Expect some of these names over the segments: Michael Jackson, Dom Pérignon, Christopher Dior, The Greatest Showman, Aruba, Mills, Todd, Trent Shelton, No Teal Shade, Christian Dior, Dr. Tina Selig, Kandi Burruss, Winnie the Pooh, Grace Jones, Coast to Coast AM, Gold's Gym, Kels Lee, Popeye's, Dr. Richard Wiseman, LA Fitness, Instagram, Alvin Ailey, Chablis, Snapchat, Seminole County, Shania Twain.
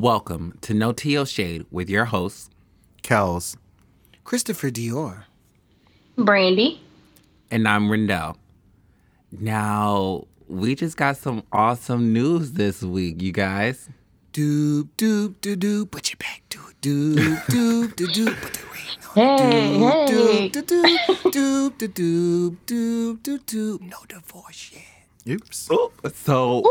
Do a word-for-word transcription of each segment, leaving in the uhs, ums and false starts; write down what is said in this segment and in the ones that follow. Welcome to No Teal Shade with your hosts, Kels, Christopher Dior, Brandy, and I'm Rendell. Now, we just got some awesome news this week, you guys. Doop, doop, doop, doop, put your back to it. Doop, doop, doop, doop, put the ring on. Hey, hey. Doop, doop, doop, doop, doop, doop, doop, doop. No divorce yet. Oops. Oop. So,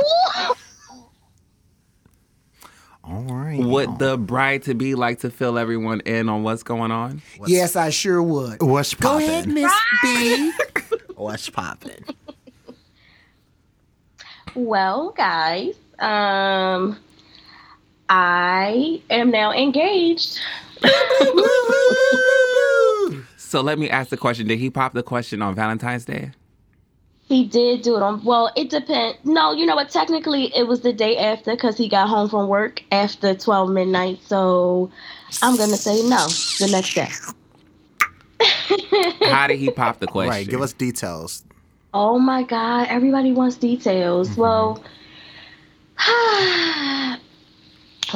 all right. Would the bride-to-be like to fill everyone in on what's going on? What's yes, I sure would. What's poppin'? Go ahead, Miss B. What's poppin'? Well, guys, um... I am now engaged. So let me ask the question. Did he pop the question on Valentine's Day? He did do it on, well, it depends. No, you know what? Technically, it was the day after because he got home from work after twelve midnight. So I'm going to say no the next day. How did he pop the question? Right, give us details. Oh, my God. Everybody wants details. Mm-hmm. Well,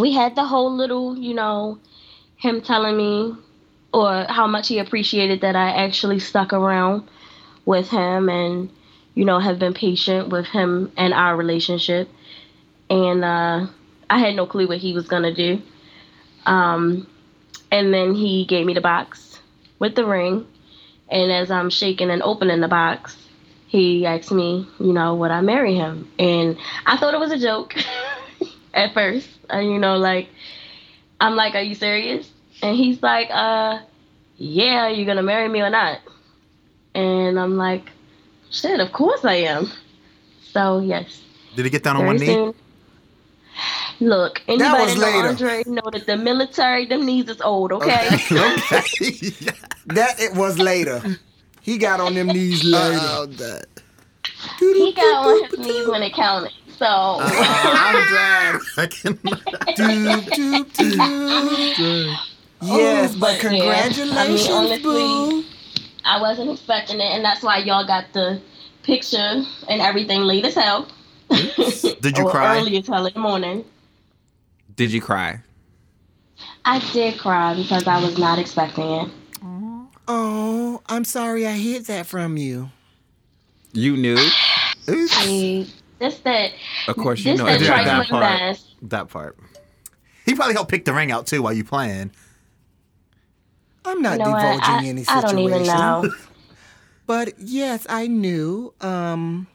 we had the whole little, you know, him telling me or how much he appreciated that I actually stuck around with him and, you know, have been patient with him and our relationship. And uh, I had no clue what he was going to do. Um, and then he gave me the box with the ring. And as I'm shaking and opening the box, he asked me, you know, would I marry him? And I thought it was a joke. At first, uh, you know, like, I'm like, are you serious? And he's like, uh, yeah, are you going to marry me or not? And I'm like, shit, of course I am. So, yes. Did he get down on one knee? Look, anybody know Andre know that the military, them knees is old, okay? Okay. okay. That it was later. He got on them knees later. Oh, that. He got on his knees when it counted. So uh, I'm glad I can. doop, doop, doop. Yes, oh, but congratulations, yeah. I mean, honestly, boo. I wasn't expecting it, and that's why y'all got the picture and everything late as hell. Did you or cry? Early as hell in the morning. Did you cry? I did cry because I was not expecting it. Oh, I'm sorry I hid that from you. You knew? Oops. I, This that, of course, you know that, that, that part. Mess. That part. He probably helped pick the ring out too while you playing. I'm not you know divulging I, any situation. I don't even know. But yes, I knew. Um,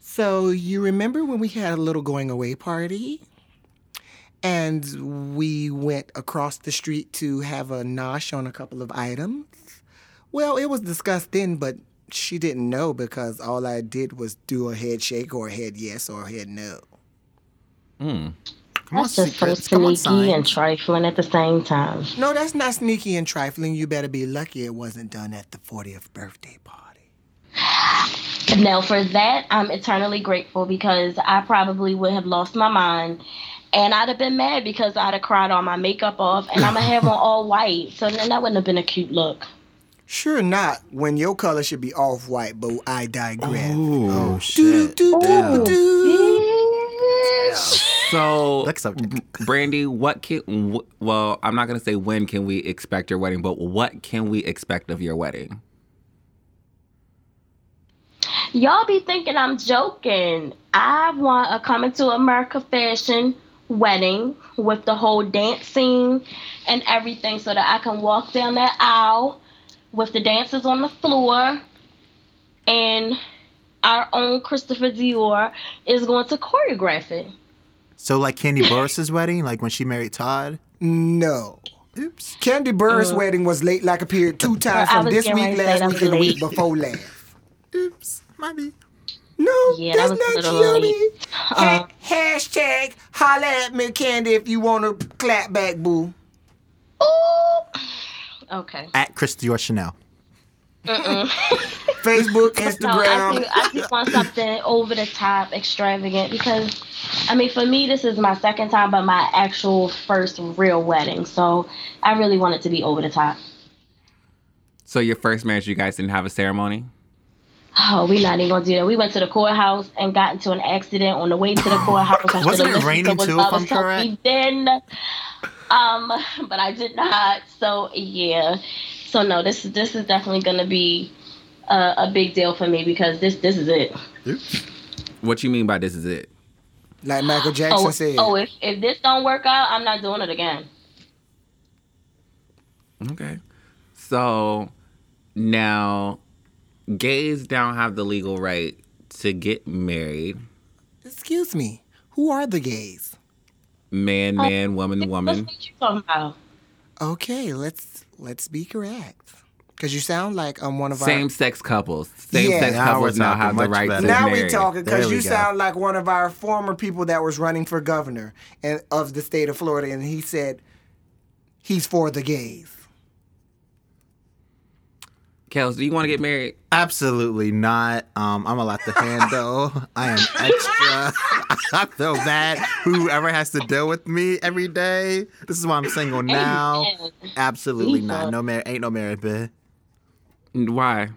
so you remember when we had a little going away party, and we went across the street to have a nosh on a couple of items. Well, it was discussed then, but. She didn't know because all I did was do a head shake or a head yes or a head no. Mm. Come that's on, just so sneaky and trifling at the same time. No, that's not sneaky and trifling. You better be lucky it wasn't done at the fortieth birthday party. Now, for that, I'm eternally grateful because I probably would have lost my mind. And I'd have been mad because I'd have cried all my makeup off. And I'm going to have on all white. So then that wouldn't have been a cute look. Sure not, when your color should be off-white, but I digress. Ooh, oh, shit. Do, do, do, do, do. So, next subject. Brandy, what can, well, I'm not going to say when can we expect your wedding, but what can we expect of your wedding? Y'all be thinking I'm joking. I want a Coming to America fashion wedding with the whole dance scene and everything so that I can walk down that aisle with the dancers on the floor, and our own Christopher Dior is going to choreograph it. So like Kandi Burruss' wedding, like when she married Todd? No. Oops. Kandi Burruss' mm. wedding was late like a period two times from this week, last week, and the week before last. Oops, mommy. No, yeah, that's that was not Yummy. Uh, Hashtag holla at me, Kandi, if you want to clap back, boo. Ooh. Okay. At Chris Dior Chanel. Mm-mm. Facebook, Instagram. No, I, think, I just want something over the top, extravagant. Because, I mean, for me, this is my second time, but my actual first real wedding. So I really want it to be over the top. So your first marriage, you guys didn't have a ceremony? Oh, we're not even going to do that. We went to the courthouse and got into an accident on the way to the courthouse. Wasn't it raining too, if I'm correct? We didn't. Um, but I did not. So, yeah. So, no, this, this is definitely going to be a, a big deal for me because this, this is it. What you mean by this is it? Like Michael Jackson oh, said. Oh, if, if this don't work out, I'm not doing it again. Okay. So, now... gays don't have the legal right to get married. Excuse me. Who are the gays? Man, man, woman, woman. What you talking about? Okay, let's let's be correct. Because you sound like um one of Same our... Same-sex couples. Same-sex yeah, couples now have the right better. to now marry. Now we talking because you go. sound like one of our former people that was running for governor and of the state of Florida, and he said he's for the gays. Kels, do you want to get married? Absolutely not. Um, I'm a lot to handle. I am extra. I feel bad. Whoever has to deal with me every day. This is why I'm single now. Absolutely not. No marriage. Ain't no marriage, bitch. Why?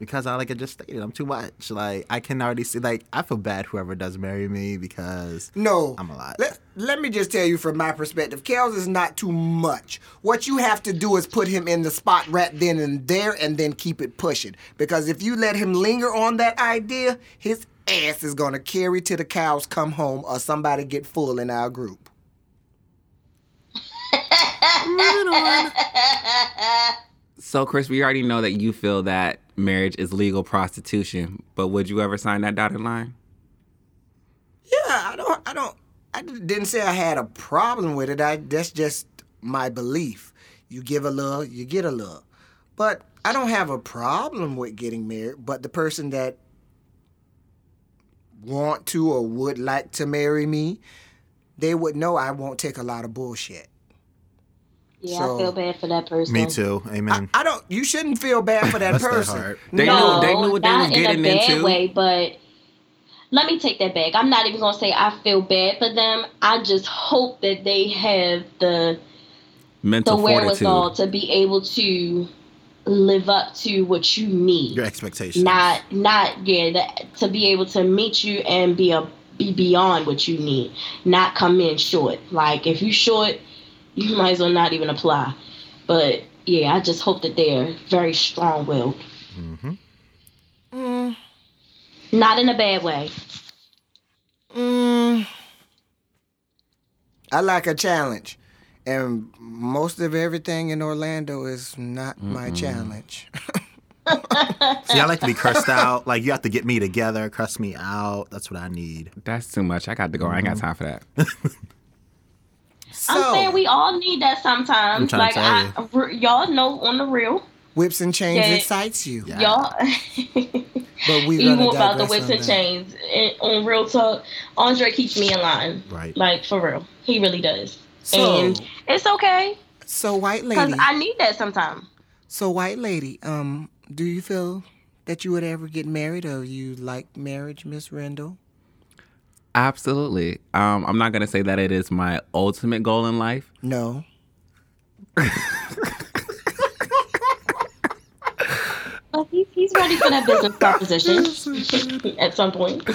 Because I like I just stated, I'm too much. Like I can already see. Like I feel bad whoever does marry me because no, I'm a lot. Let Let me just tell you from my perspective, Kels is not too much. What you have to do is put him in the spot right then and there, and then keep it pushing. Because if you let him linger on that idea, his ass is gonna carry to the cows come home, or somebody get full in our group. Right on. So, Chris, we already know that you feel that marriage is legal prostitution, but would you ever sign that dotted line? Yeah, I don't, I don't, I didn't say I had a problem with it. I, that's just my belief. You give a little, you get a little. But I don't have a problem with getting married, but the person that want to or would like to marry me, they would know I won't take a lot of bullshit. Yeah, so, I feel bad for that person. Me too. Amen. I, I don't. You shouldn't feel bad for that person. They no, knew, they knew what they were getting into. Not in a bad into. way, but let me take that back. I'm not even gonna say I feel bad for them. I just hope that they have the mental the wherewithal fortitude to be able to live up to what you need, your expectations. Not, not yeah, that, to be able to meet you and be a be beyond what you need. Not come in short. Like if you short, you might as well not even apply. But, yeah, I just hope that they're very strong-willed. Mm-hmm. Mm. Not in a bad way. Mm. I like a challenge. And most of everything in Orlando is not mm-hmm. my challenge. See, I like to be cursed out. Like, you have to get me together, curse me out. That's what I need. That's too much. I got to go. Mm-hmm. I ain't got time for that. So, I'm saying we all need that sometimes. Like I, y'all know on the real. Whips and chains excites you. Yeah. Y'all. But we even about the whips and that. chains and, on real talk, Andre keeps me in line. Right. Like for real, he really does. So, and it's okay. So white lady, because I need that sometimes. So white lady, um, do you feel that you would ever get married, or you like marriage, Miss Randall? Absolutely. Um, I'm not going to say that it is my ultimate goal in life. No. Well, he's, he's ready for that business proposition at some point.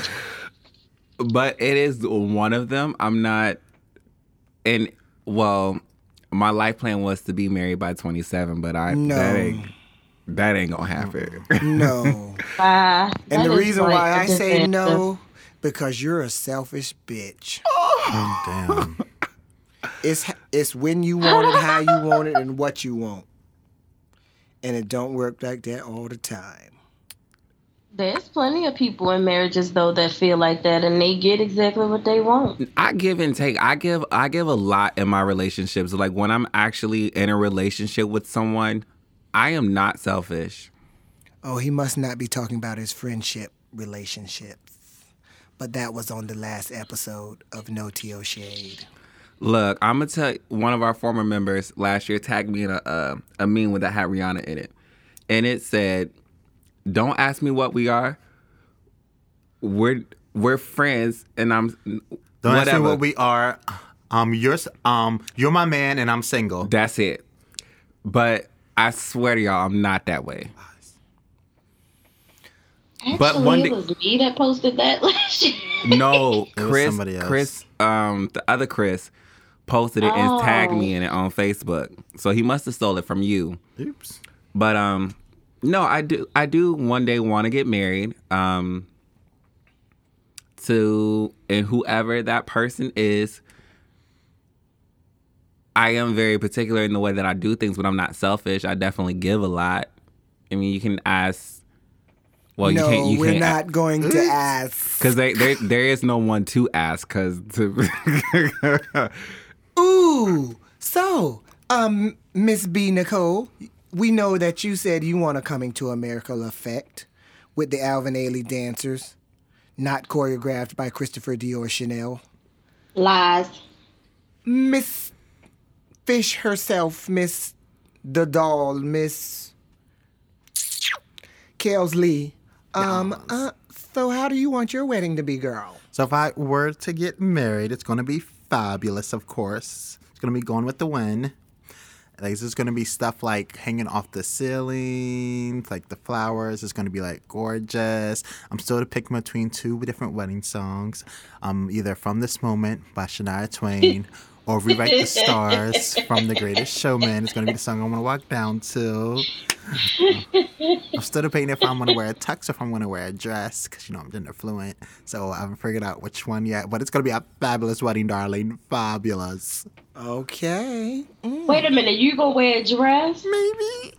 But it is one of them. I'm not... And, well, my life plan was to be married by twenty-seven, but I... No. That ain't, that ain't going to happen. No. Uh, and the reason why I say no... Because you're a selfish bitch. Oh, damn. It's it's when you want it, how you want it, and what you want. And it don't work like that all the time. There's plenty of people in marriages though that feel like that, and they get exactly what they want. I give and take. I give I give a lot in my relationships. Like when I'm actually in a relationship with someone, I am not selfish. Oh, he must not be talking about his friendship relationships. But that was on the last episode of No Teal Shade. Look, I'm going to tell you, one of our former members last year tagged me in a, a, a meme with that had Rihanna in it. And it said, don't ask me what we are. We're we're friends and I'm Don't whatever. ask me what we are. Um, you're, um, you're my man and I'm single. That's it. But I swear to y'all, I'm not that way. Actually, but one it was me that posted that last year. No, Chris, Chris, um, the other Chris posted it oh. and tagged me in it on Facebook. So he must have stole it from you. Oops. But um, no, I do, I do one day want to get married. Um, to and whoever that person is, I am very particular in the way that I do things, but I'm not selfish. I definitely give a lot. I mean, you can ask. Well, no, you can't, you we're can't not ask. Going to ask. Because they, they, there is no one to ask. Cause to Ooh. So, um, Miss B. Nicole, we know that you said you want a Coming to America effect with the Alvin Ailey dancers, not choreographed by Christopher Dior Chanel. Lies. Miss Fish herself, Miss the Doll, Miss Kels Lee. Um, uh, so how do you want your wedding to be, girl? So if I were to get married, it's going to be fabulous, of course. It's going to be going with the wind. Like, there's going to be stuff, like, hanging off the ceiling, like, the flowers. It's going to be, like, gorgeous. I'm still to pick between two different wedding songs, um, either From This Moment by Shania Twain or Rewrite the Stars from The Greatest Showman. It's going to be the song I want to walk down to. I'm still debating if I'm going to wear a tux or if I'm going to wear a dress because, you know, I'm gender fluent. So I haven't figured out which one yet. But it's going to be a fabulous wedding, darling. Fabulous. Okay. Mm. Wait a minute. You going to wear a dress? Maybe.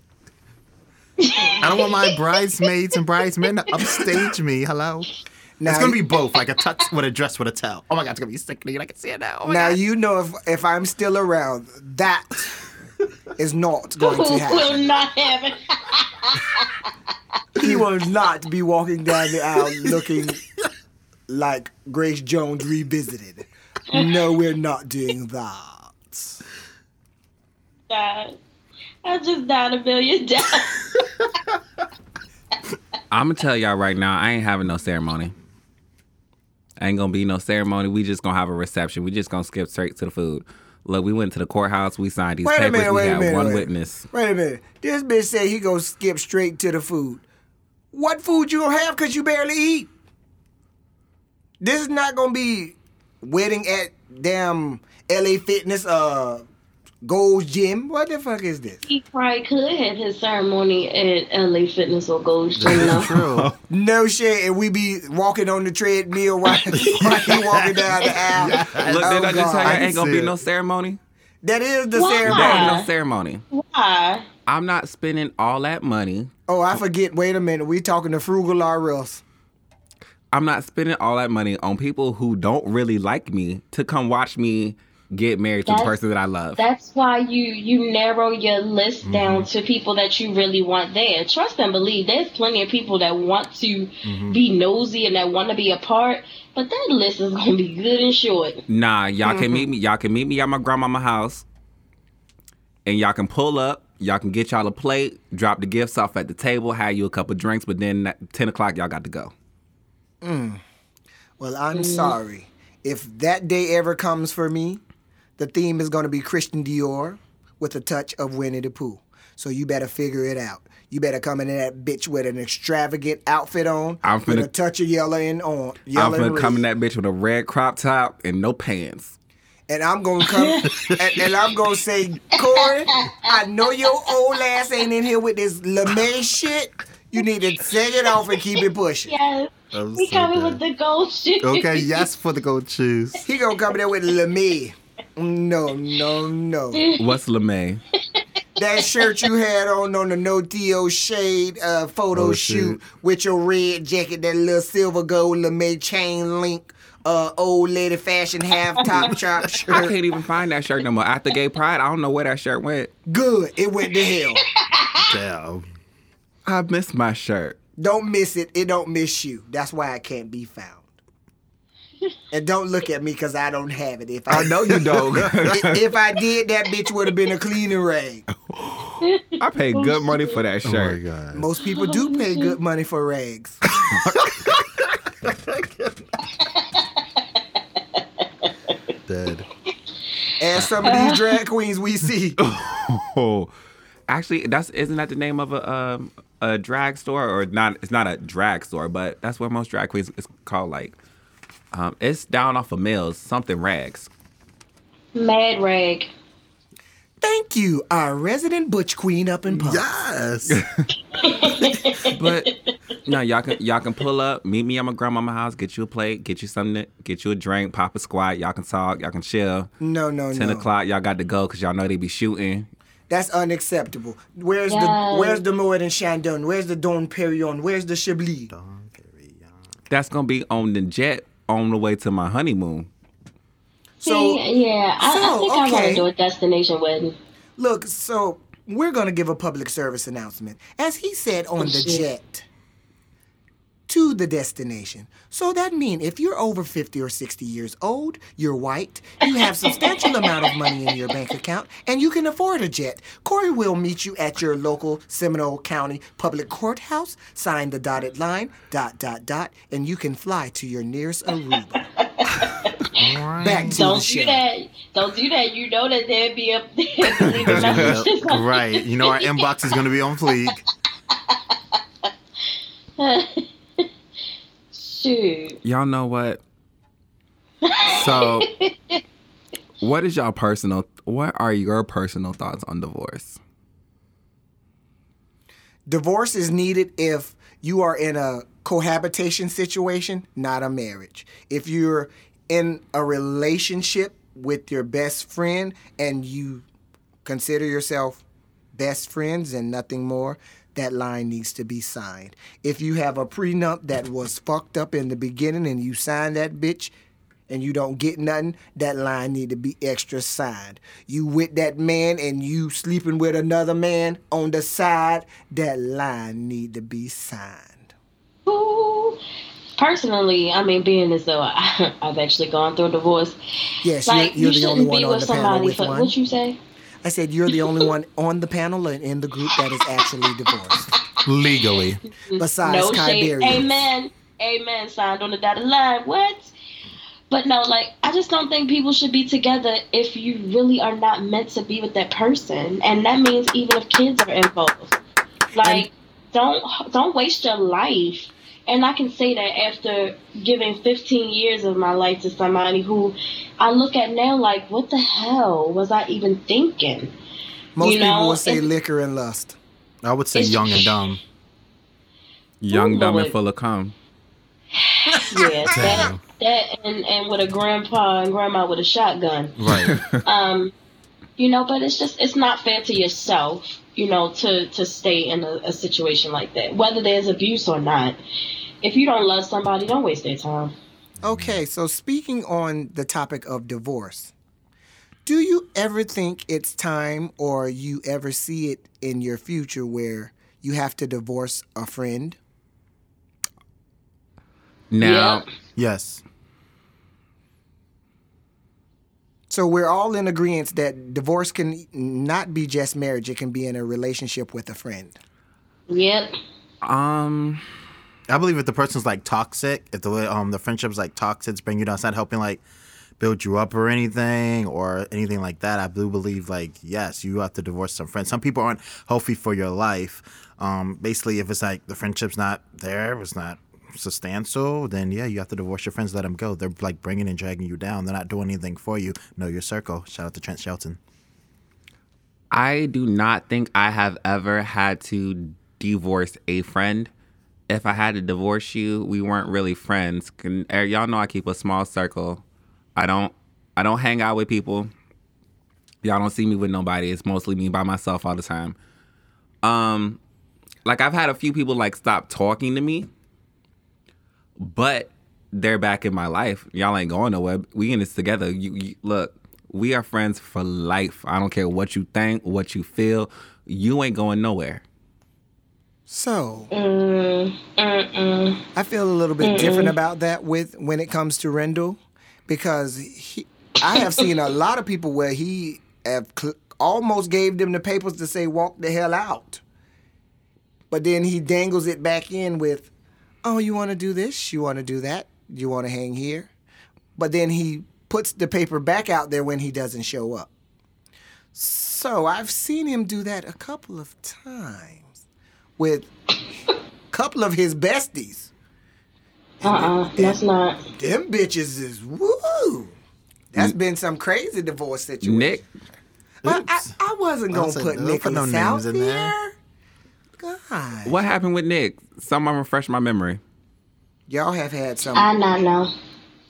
I don't want my bridesmaids and bridesmen to upstage me. Hello? Now, it's going to be both, like a tux with a dress with a towel. Oh, my God, it's going to be sickening. I can see it now. Oh my now, God. You know if, if I'm still around, that is not going to happen. Will not happen. He will not be walking down the aisle looking like Grace Jones revisited. No, we're not doing that. God, I just died a million dollars. I'm going to tell y'all right now, I ain't having no ceremony. Ain't gonna be no ceremony. We just gonna have a reception. We just gonna skip straight to the food. Look, we went to the courthouse. We signed these wait papers. A minute, we wait got a minute, one wait. witness. Wait a minute. This bitch said he gonna skip straight to the food. What food you gonna have? Cause you barely eat. This is not gonna be wedding at damn L A Fitness. Uh, Gold's Gym. What the fuck is this? He probably could have his ceremony at L A Fitness or Gold's Gym. That's true. No shit, and we be walking on the treadmill while, while he walking down the aisle. Yeah. Look, did oh, I just tell you there ain't gonna be no ceremony? That is the Why? ceremony. There ain't no ceremony. Why? I'm not spending all that money. Oh, I forget. Wait a minute. We talking to Frugal R Us. I'm not spending all that money on people who don't really like me to come watch me get married that's, to the person that I love. That's why you you narrow your list down mm-hmm. to people that you really want there. Trust and believe, there's plenty of people that want to mm-hmm. be nosy and that want to be a part, but that list is gonna be good and short. Nah, y'all mm-hmm. can meet me. Y'all can meet me at my grandmama's house, and y'all can pull up. Y'all can get y'all a plate, drop the gifts off at the table, have you a couple drinks, but then at ten o'clock y'all got to go. Mm. Well, I'm mm. sorry if that day ever comes for me. The theme is going to be Christian Dior with a touch of Winnie the Pooh. So you better figure it out. You better come in that bitch with an extravagant outfit on, I'm finna, with a touch of yellow and on. Yellow I'm going to come in that bitch with a red crop top and no pants. And I'm going to come, and, and I'm going to say, Corey, I know your old ass ain't in here with this LeMay shit. You need to take it off and keep it pushing. Yes. We so coming bad. with the gold shoes. Okay, yes, for the gold shoes. He going to come in there with LeMay. No, no, no. What's LeMay? That shirt you had on on the No Teal Shade uh, photo oh, shoot with your red jacket, that little silver gold LeMay chain link, uh, old lady fashion half top chop shirt. I can't even find that shirt no more. After Gay Pride, I don't know where that shirt went. Good. It went to hell. Damn. I missed my shirt. Don't miss it. It don't miss you. That's why it can't be found. And don't look at me because I don't have it. If I, I know you don't. If I did, that bitch would have been a cleaning rag. I paid good money for that shirt. Oh my God. Most people do pay good money for rags. Dead. And some of these drag queens we see. Oh, actually, that's isn't that the name of a um a drag store, or not, it's not a drag store, but that's what most drag queens is called, like, um, it's down off of Mills, something rags. Mad Rag. Thank you, our resident butch queen up in Pumps. Yes. But no, y'all can y'all can pull up, meet me at my grandmama's house, get you a plate, get you something, to, get you a drink, pop a squat. Y'all can talk, y'all can chill. No, no, ten no. Ten o'clock, y'all got to go because y'all know they be shooting. That's unacceptable. Where's yes. the Where's the Moet and Chandon? Where's the Dom Pérignon? Where's the Chablis? Dom Pérignon. That's gonna be on the jet on the way to my honeymoon. So, yeah, I, so, I think I okay. want to do a destination wedding. Look, so we're going to give a public service announcement. As he said, on oh, the shit. jet to the destination. So that means if you're over fifty or sixty years old, you're white, you have substantial amount of money in your bank account, and you can afford a jet. Corey will meet you at your local Seminole County public courthouse, sign the dotted line, dot, dot, dot, and you can fly to your nearest Aruba. Back to Don't the do show. that. Don't do that. You know that there'd be a right. You know our inbox is going to be on fleek. Shoot. Y'all know what? So, what is y'all personal? What are your personal thoughts on divorce? Divorce is needed if you are in a cohabitation situation, not a marriage. If you're in a relationship with your best friend and you consider yourself best friends and nothing more, that line needs to be signed. If you have a prenup that was fucked up in the beginning and you sign that bitch and you don't get nothing, that line need to be extra signed. You with that man and you sleeping with another man on the side, that line need to be signed. Ooh. Personally, I mean, being as though I, I've actually gone through a divorce. Yes, like, you're, you're you the only one be on with the somebody panel with for, one. What'd you say? I said you're the only one on the panel and in the group that is actually divorced. Legally. Besides Kyberius. No Amen. Amen. Signed on the dotted line. What? But no, like, I just don't think people should be together if you really are not meant to be with that person. And that means even if kids are involved. Like, and- don't don't waste your life. And I can say that after giving fifteen years of my life to somebody who I look at now like, what the hell was I even thinking? Most you people know? would say it's, liquor and lust. I would say young and dumb. Young, dumb, and full of cum. Yeah, that, that and, and with a grandpa and grandma with a shotgun. Right. um, you know, but it's just, it's not fair to yourself, you know, to, to stay in a, a situation like that, whether there's abuse or not. If you don't love somebody, don't waste their time. Okay, so speaking on the topic of divorce, do you ever think it's time or you ever see it in your future where you have to divorce a friend? Now, yep. Yes. So we're all in agreement that divorce can not be just marriage. It can be in a relationship with a friend. Yep. Um, I believe if the person's like toxic, if the um the friendship's like toxic, it's bringing you down, it's not helping like build you up or anything or anything like that. I do believe like yes, you have to divorce some friends. Some people aren't healthy for your life. Um, basically, if it's like the friendship's not there, it's not substantial, then yeah, you have to divorce your friends, let them go. They're like bringing and dragging you down. They're not doing anything for you. Know your circle. Shout out to Trent Shelton. I do not think I have ever had to divorce a friend. If I had to divorce you, we weren't really friends. Y'all know I keep a small circle. I don't I don't hang out with people. Y'all don't see me with nobody. It's mostly me by myself all the time. Um, like I've had a few people like stop talking to me, but they're back in my life. Y'all ain't going nowhere. We in this together. You, you look, we are friends for life. I don't care what you think, what you feel. You ain't going nowhere. So, mm, mm-mm. I feel a little bit mm-mm. different about that with when it comes to Rendell, because he, I have seen a lot of people where he have cl- almost gave them the papers to say walk the hell out, but then he dangles it back in with, oh, you want to do this? You want to do that? You want to hang here? But then he puts the paper back out there when he doesn't show up. So I've seen him do that a couple of times. with a couple of his besties. Uh-uh, and, that's not. Them bitches is, woo. That's N- been some crazy divorce situation. Nick. But I, I wasn't going to put Nicholas no out in there. God. What happened with Nick? Some of them refresh my memory. Y'all have had some. I not know.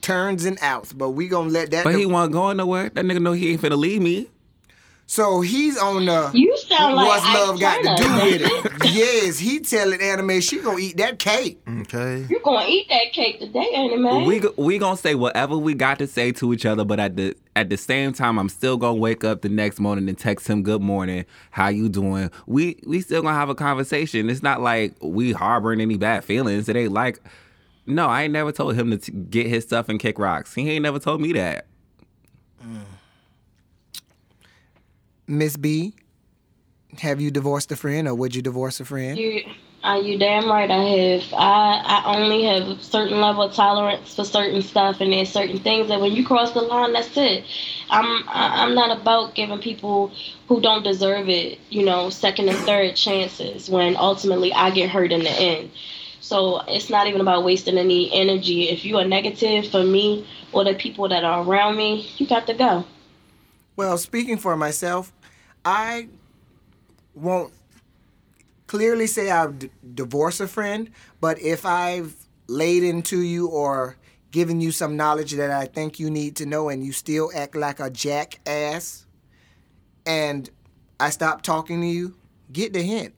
Turns and outs, but we going to let that. But do- he wasn't going nowhere. That nigga know he ain't finna leave me. So he's on the you sound like what's love got to do with it. Yes, he telling Anime she gonna eat that cake. Okay, you gonna eat that cake today, Anime. We we gonna say whatever we got to say to each other, but at the at the same time, I'm still gonna wake up the next morning and text him good morning, how you doing. We we still gonna have a conversation. It's not like we harboring any bad feelings. It ain't like no, I ain't never told him to t- get his stuff and kick rocks. He ain't never told me that. Mm. Miss B, have you divorced a friend, or would you divorce a friend? You, are you damn right I have. I, I only have a certain level of tolerance for certain stuff, and there's certain things that when you cross the line, that's it. I'm I, I'm not about giving people who don't deserve it, you know, second and third chances when ultimately I get hurt in the end. So it's not even about wasting any energy. If you are negative for me or the people that are around me, you got to go. Well, speaking for myself, I won't clearly say I'll d- divorce a friend, but if I've laid into you or given you some knowledge that I think you need to know and you still act like a jackass and I stop talking to you, get the hint.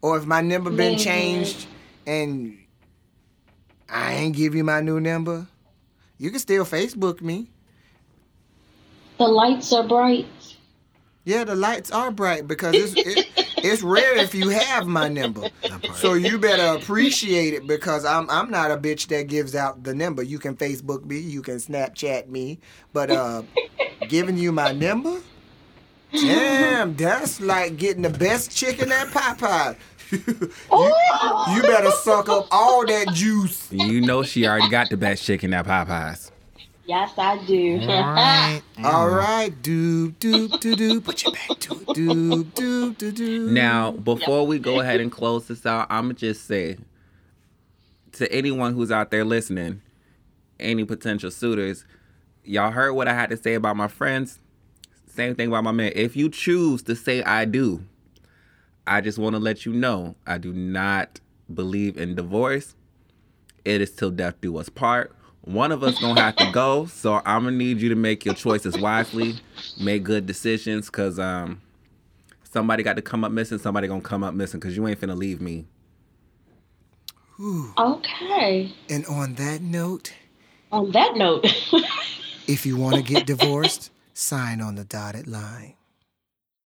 Or if my number been mm-hmm. changed and I ain't give you my new number, you can still Facebook me. The lights are bright. Yeah, the lights are bright because it's it, it's rare if you have my number. So you better appreciate it because I'm I'm not a bitch that gives out the number. You can Facebook me, you can Snapchat me, but uh, giving you my number? Damn, that's like getting the best chicken at Popeye's. you, you better suck up all that juice. You know she already got the best chicken at Popeye's. Yes, I do. All right. All right. Doop, doop, doop, doop. Put your back to it. Doop, doop, doop, doop. Now, before we go ahead and close this out, I'm going to just say to anyone who's out there listening, any potential suitors, y'all heard what I had to say about my friends. Same thing about my man. If you choose to say I do, I just want to let you know I do not believe in divorce. It is till death do us part. One of us gonna have to go, so I'm gonna need you to make your choices wisely, make good decisions, cause um, somebody got to come up missing, somebody gonna come up missing, cause you ain't finna leave me. Ooh. Okay. And on that note. On that note. If you wanna get divorced, sign on the dotted line.